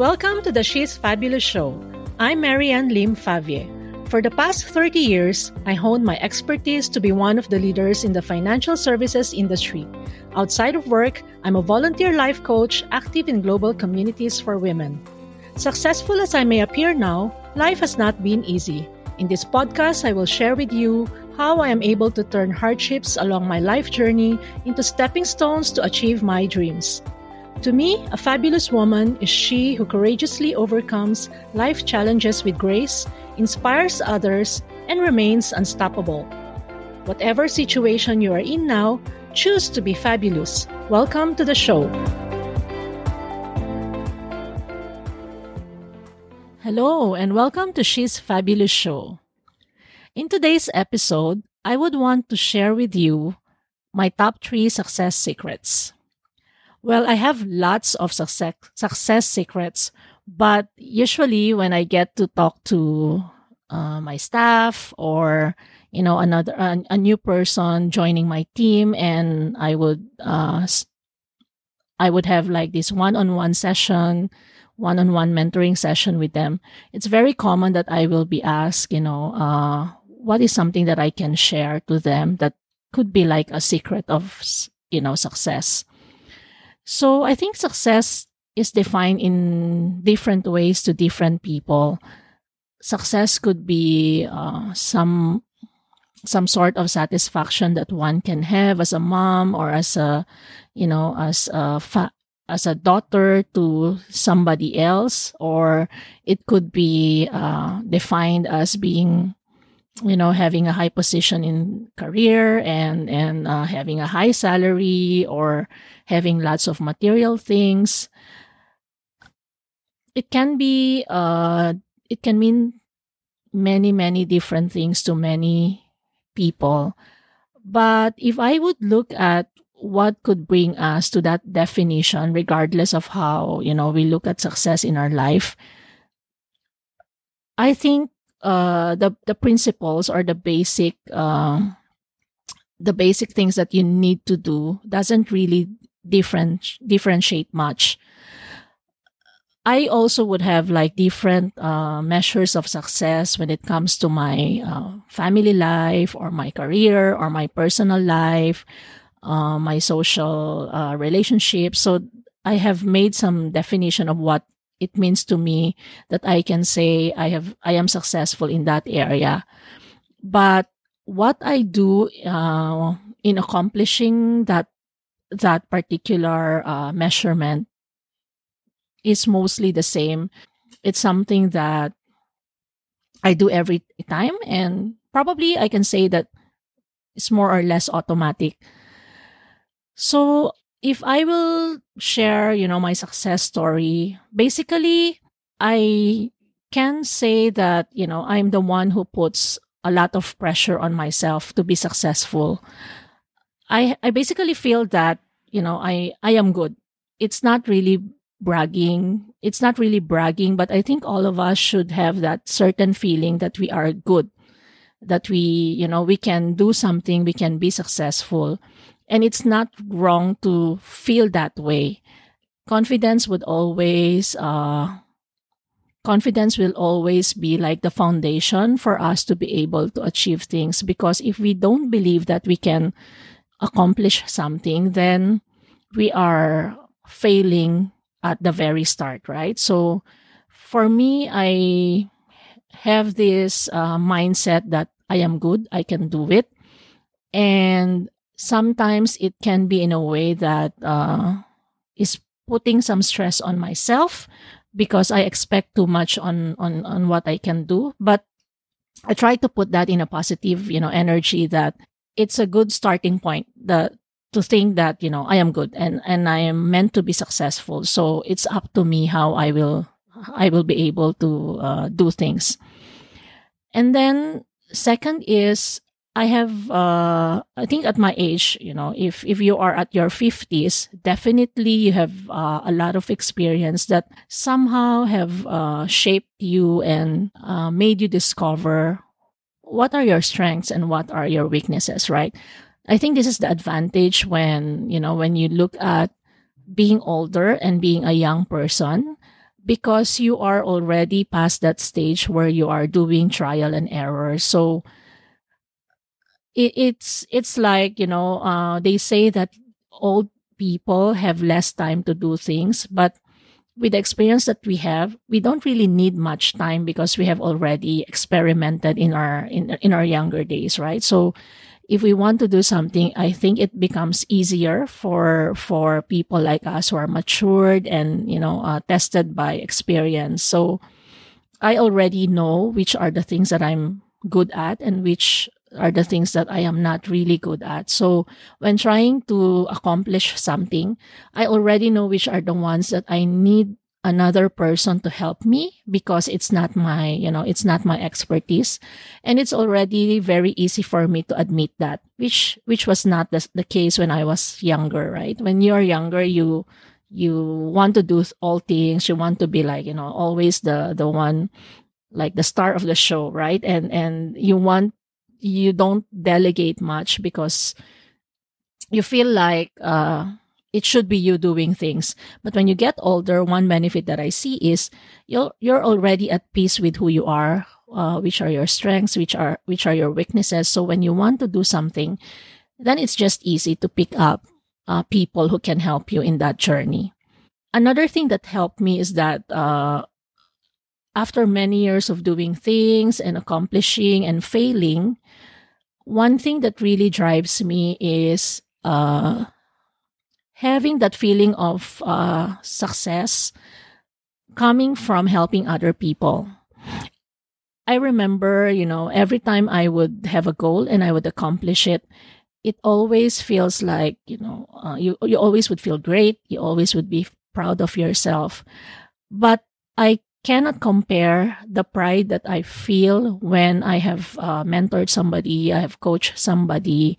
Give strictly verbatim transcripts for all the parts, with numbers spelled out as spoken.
Welcome to the She's Fabulous Show. I'm Marianne Lim Favier. For the past thirty years, I honed my expertise to be one of the leaders in the financial services industry. Outside of work, I'm a volunteer life coach active in global communities for women. Successful as I may appear now, life has not been easy. In this podcast, I will share with you how I am able to turn hardships along my life journey into stepping stones to achieve my dreams. To me, a fabulous woman is she who courageously overcomes life challenges with grace, inspires others, and remains unstoppable. Whatever situation you are in now, choose to be fabulous. Welcome to the show. Hello, and welcome to She's Fabulous Show. In today's episode, I would want to share with you my top three success secrets. Well, I have lots of success success secrets, but usually when I get to talk to uh, my staff or, you know, another a, a new person joining my team, and I would uh, I would have like this one-on-one session, one-on-one mentoring session with them. It's very common that I will be asked, you know, uh, what is something that I can share to them that could be like a secret of, you know, success. So I think success is defined in different ways to different people. Success could be uh, some some sort of satisfaction that one can have as a mom or as a, you know, as a fa- as a daughter to somebody else, or it could be uh, defined as being, you know, having a high position in career and, and uh, having a high salary or having lots of material things. It can be, uh, it can mean many, many different things to many people. But if I would look at what could bring us to that definition, regardless of how, you know, we look at success in our life, I think Uh, the the principles or the basic uh, the basic things that you need to do doesn't really different differentiate much. I also would have like different uh, measures of success when it comes to my uh, family life or my career or my personal life, uh, my social uh, relationships. So I have made some definition of what it means to me that I can say I have I am successful in that area. But what I do uh, in accomplishing that that particular uh, measurement is mostly the same. It's something that I do every time, and probably I can say that it's more or less automatic. So if I will share, you know, my success story, basically, I can say that, you know, I'm the one who puts a lot of pressure on myself to be successful. I I basically feel that, you know, I, I am good. It's not really bragging. It's not really bragging, but I think all of us should have that certain feeling that we are good, that we, you know, we can do something, we can be successful. And it's not wrong to feel that way. Confidence would always, uh, confidence will always be like the foundation for us to be able to achieve things. Because if we don't believe that we can accomplish something, then we are failing at the very start, right? So for me, I have this uh, mindset that I am good, I can do it. And sometimes it can be in a way that uh, is putting some stress on myself because I expect too much on, on, on what I can do. But I try to put that in a positive, you know, energy that it's a good starting point that, to think that, you know, I am good and, and I am meant to be successful. So it's up to me how I will I will be able to uh, do things. And then second is, I have, uh, I think at my age, you know, if, if you are at your fifties, definitely you have uh, a lot of experience that somehow have uh, shaped you and uh, made you discover what are your strengths and what are your weaknesses, right? I think this is the advantage when, you know, when you look at being older and being a young person, because you are already past that stage where you are doing trial and error. So it, it's it's like, you know, uh, they say that old people have less time to do things, but with the experience that we have, we don't really need much time because we have already experimented in our in, in our younger days, right? So if we want to do something, I think it becomes easier for for people like us who are matured and, you know, uh, tested by experience. So I already know which are the things that I'm good at and which are the things that I am not really good at. So when trying to accomplish something, I already know which are the ones that I need another person to help me because it's not my, you know, it's not my expertise. And it's already very easy for me to admit that, which, which was not the, the case when I was younger, right? When you're younger, you, you want to do all things. You want to be like, you know, always the, the one, like the star of the show, right? And, and you want, you don't delegate much because you feel like uh, it should be you doing things. But when you get older, one benefit that I see is you're you're already at peace with who you are, uh, which are your strengths, which are which are your weaknesses. So when you want to do something, then it's just easy to pick up uh, people who can help you in that journey. Another thing that helped me is that uh, after many years of doing things and accomplishing and failing, one thing that really drives me is uh, having that feeling of uh, success coming from helping other people. I remember, you know, every time I would have a goal and I would accomplish it, it always feels like, you know, uh, you, you always would feel great. You always would be proud of yourself. But I cannot compare the pride that I feel when I have uh, mentored somebody, I have coached somebody,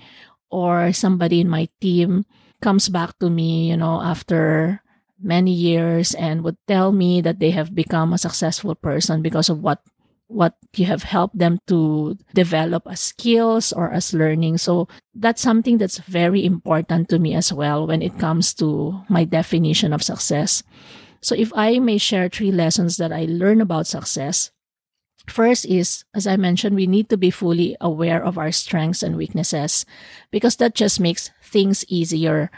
or somebody in my team comes back to me, you know, after many years and would tell me that they have become a successful person because of what what you have helped them to develop as skills or as learning. So that's something that's very important to me as well when it comes to my definition of success. So if I may share three lessons that I learned about success, first is, as I mentioned, we need to be fully aware of our strengths and weaknesses because that just makes things easier.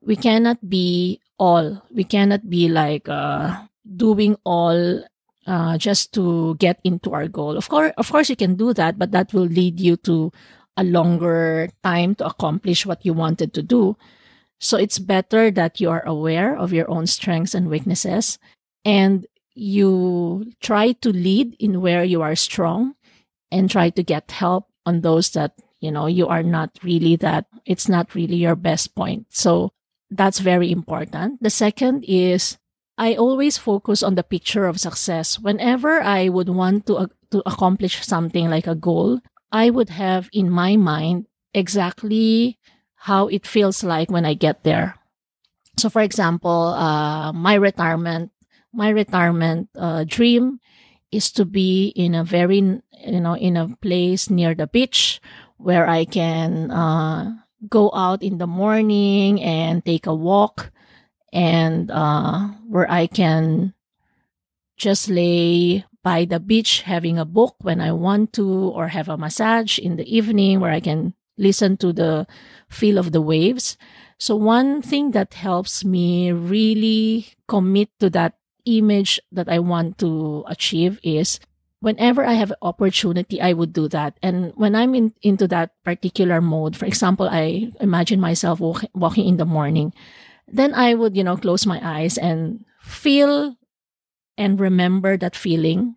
We cannot be all. We cannot be like uh, doing all uh, just to get into our goal. Of course, of course you can do that, but that will lead you to a longer time to accomplish what you wanted to do. So it's better that you are aware of your own strengths and weaknesses and you try to lead in where you are strong and try to get help on those that, you know, you are not really that, it's not really your best point. So that's very important. The second is I always focus on the picture of success. Whenever I would want to, uh, to accomplish something like a goal, I would have in my mind exactly how it feels like when I get there. So for example, uh, my retirement, my retirement uh, dream is to be in a very, you know, in a place near the beach where I can uh, go out in the morning and take a walk and uh, where I can just lay by the beach having a book when I want to, or have a massage in the evening where I can listen to the feel of the waves. So one thing that helps me really commit to that image that I want to achieve is whenever I have an opportunity, I would do that. And when I'm in, into that particular mode, for example, I imagine myself walk, walking in the morning, then I would, you know, close my eyes and feel and remember that feeling.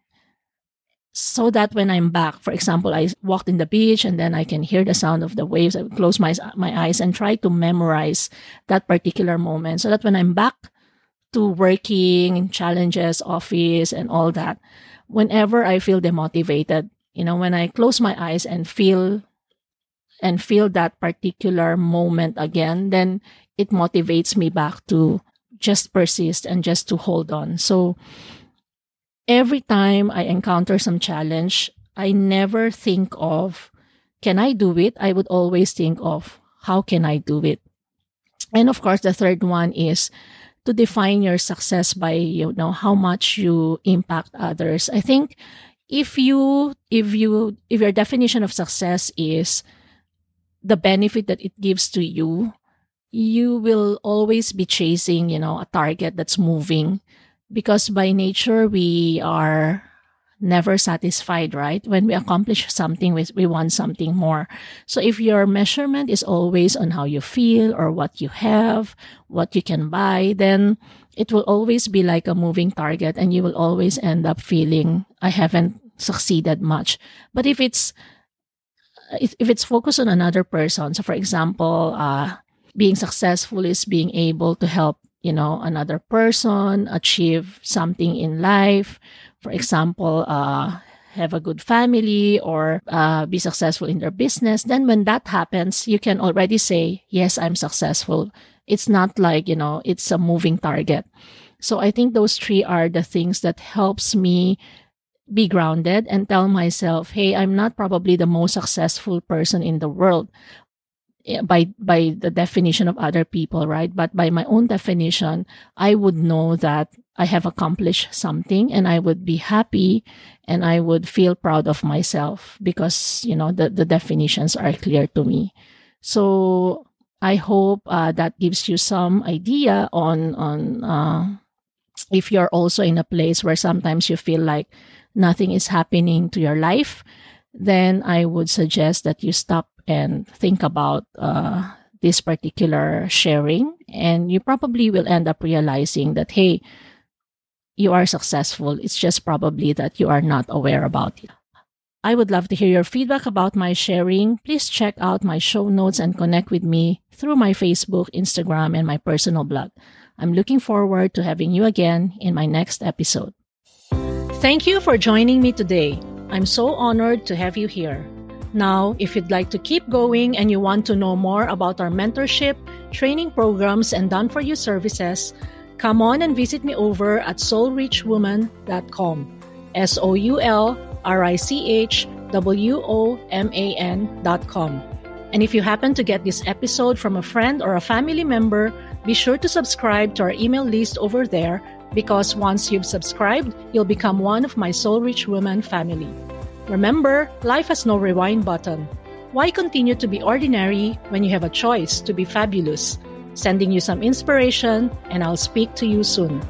So that when I'm back, for example, I walked in the beach and then I can hear the sound of the waves. I would close my, my eyes and try to memorize that particular moment so that when I'm back to working, challenges, office, and all that, whenever I feel demotivated, you know, when I close my eyes and feel and feel that particular moment again, then it motivates me back to just persist and just to hold on. So every time I encounter some challenge, I never think of, can I do it? I would always think of, how can I do it? And of course, the third one is to define your success by, you know, how much you impact others. I think if you if you if your definition of success is the benefit that it gives to you, you will always be chasing, you know, a target that's moving, because by nature we are never satisfied, right? When we accomplish something, we, we want something more. So if your measurement is always on how you feel or what you have, what you can buy, then it will always be like a moving target, and you will always end up feeling, I haven't succeeded much. But if it's if it's focused on another person, so for example, uh, being successful is being able to help, you know, another person achieve something in life. For example, uh, have a good family or uh, be successful in their business. Then when that happens, you can already say, yes, I'm successful. It's not like, you know, it's a moving target. So I think those three are the things that helps me be grounded and tell myself, hey, I'm not probably the most successful person in the world by by the definition of other people, right? But by my own definition, I would know that I have accomplished something, and I would be happy and I would feel proud of myself because, you know, the, the definitions are clear to me. So I hope uh, that gives you some idea on, on uh, if you're also in a place where sometimes you feel like nothing is happening to your life, then I would suggest that you stop and think about uh, this particular sharing, and you probably will end up realizing that, hey, you are successful. It's just probably that you are not aware about it. I would love to hear your feedback about my sharing. Please check out my show notes and connect with me through my Facebook, Instagram, and my personal blog. I'm looking forward to having you again in my next episode. Thank you for joining me today. I'm so honored to have you here. Now, if you'd like to keep going and you want to know more about our mentorship, training programs, and done-for-you services, come on and visit me over at soul rich woman dot com. S O U L R I C H W O M A N dot com. And if you happen to get this episode from a friend or a family member, be sure to subscribe to our email list over there, because once you've subscribed, you'll become one of my Soul Rich Woman family. Remember, life has no rewind button. Why continue to be ordinary when you have a choice to be fabulous? Sending you some inspiration, and I'll speak to you soon.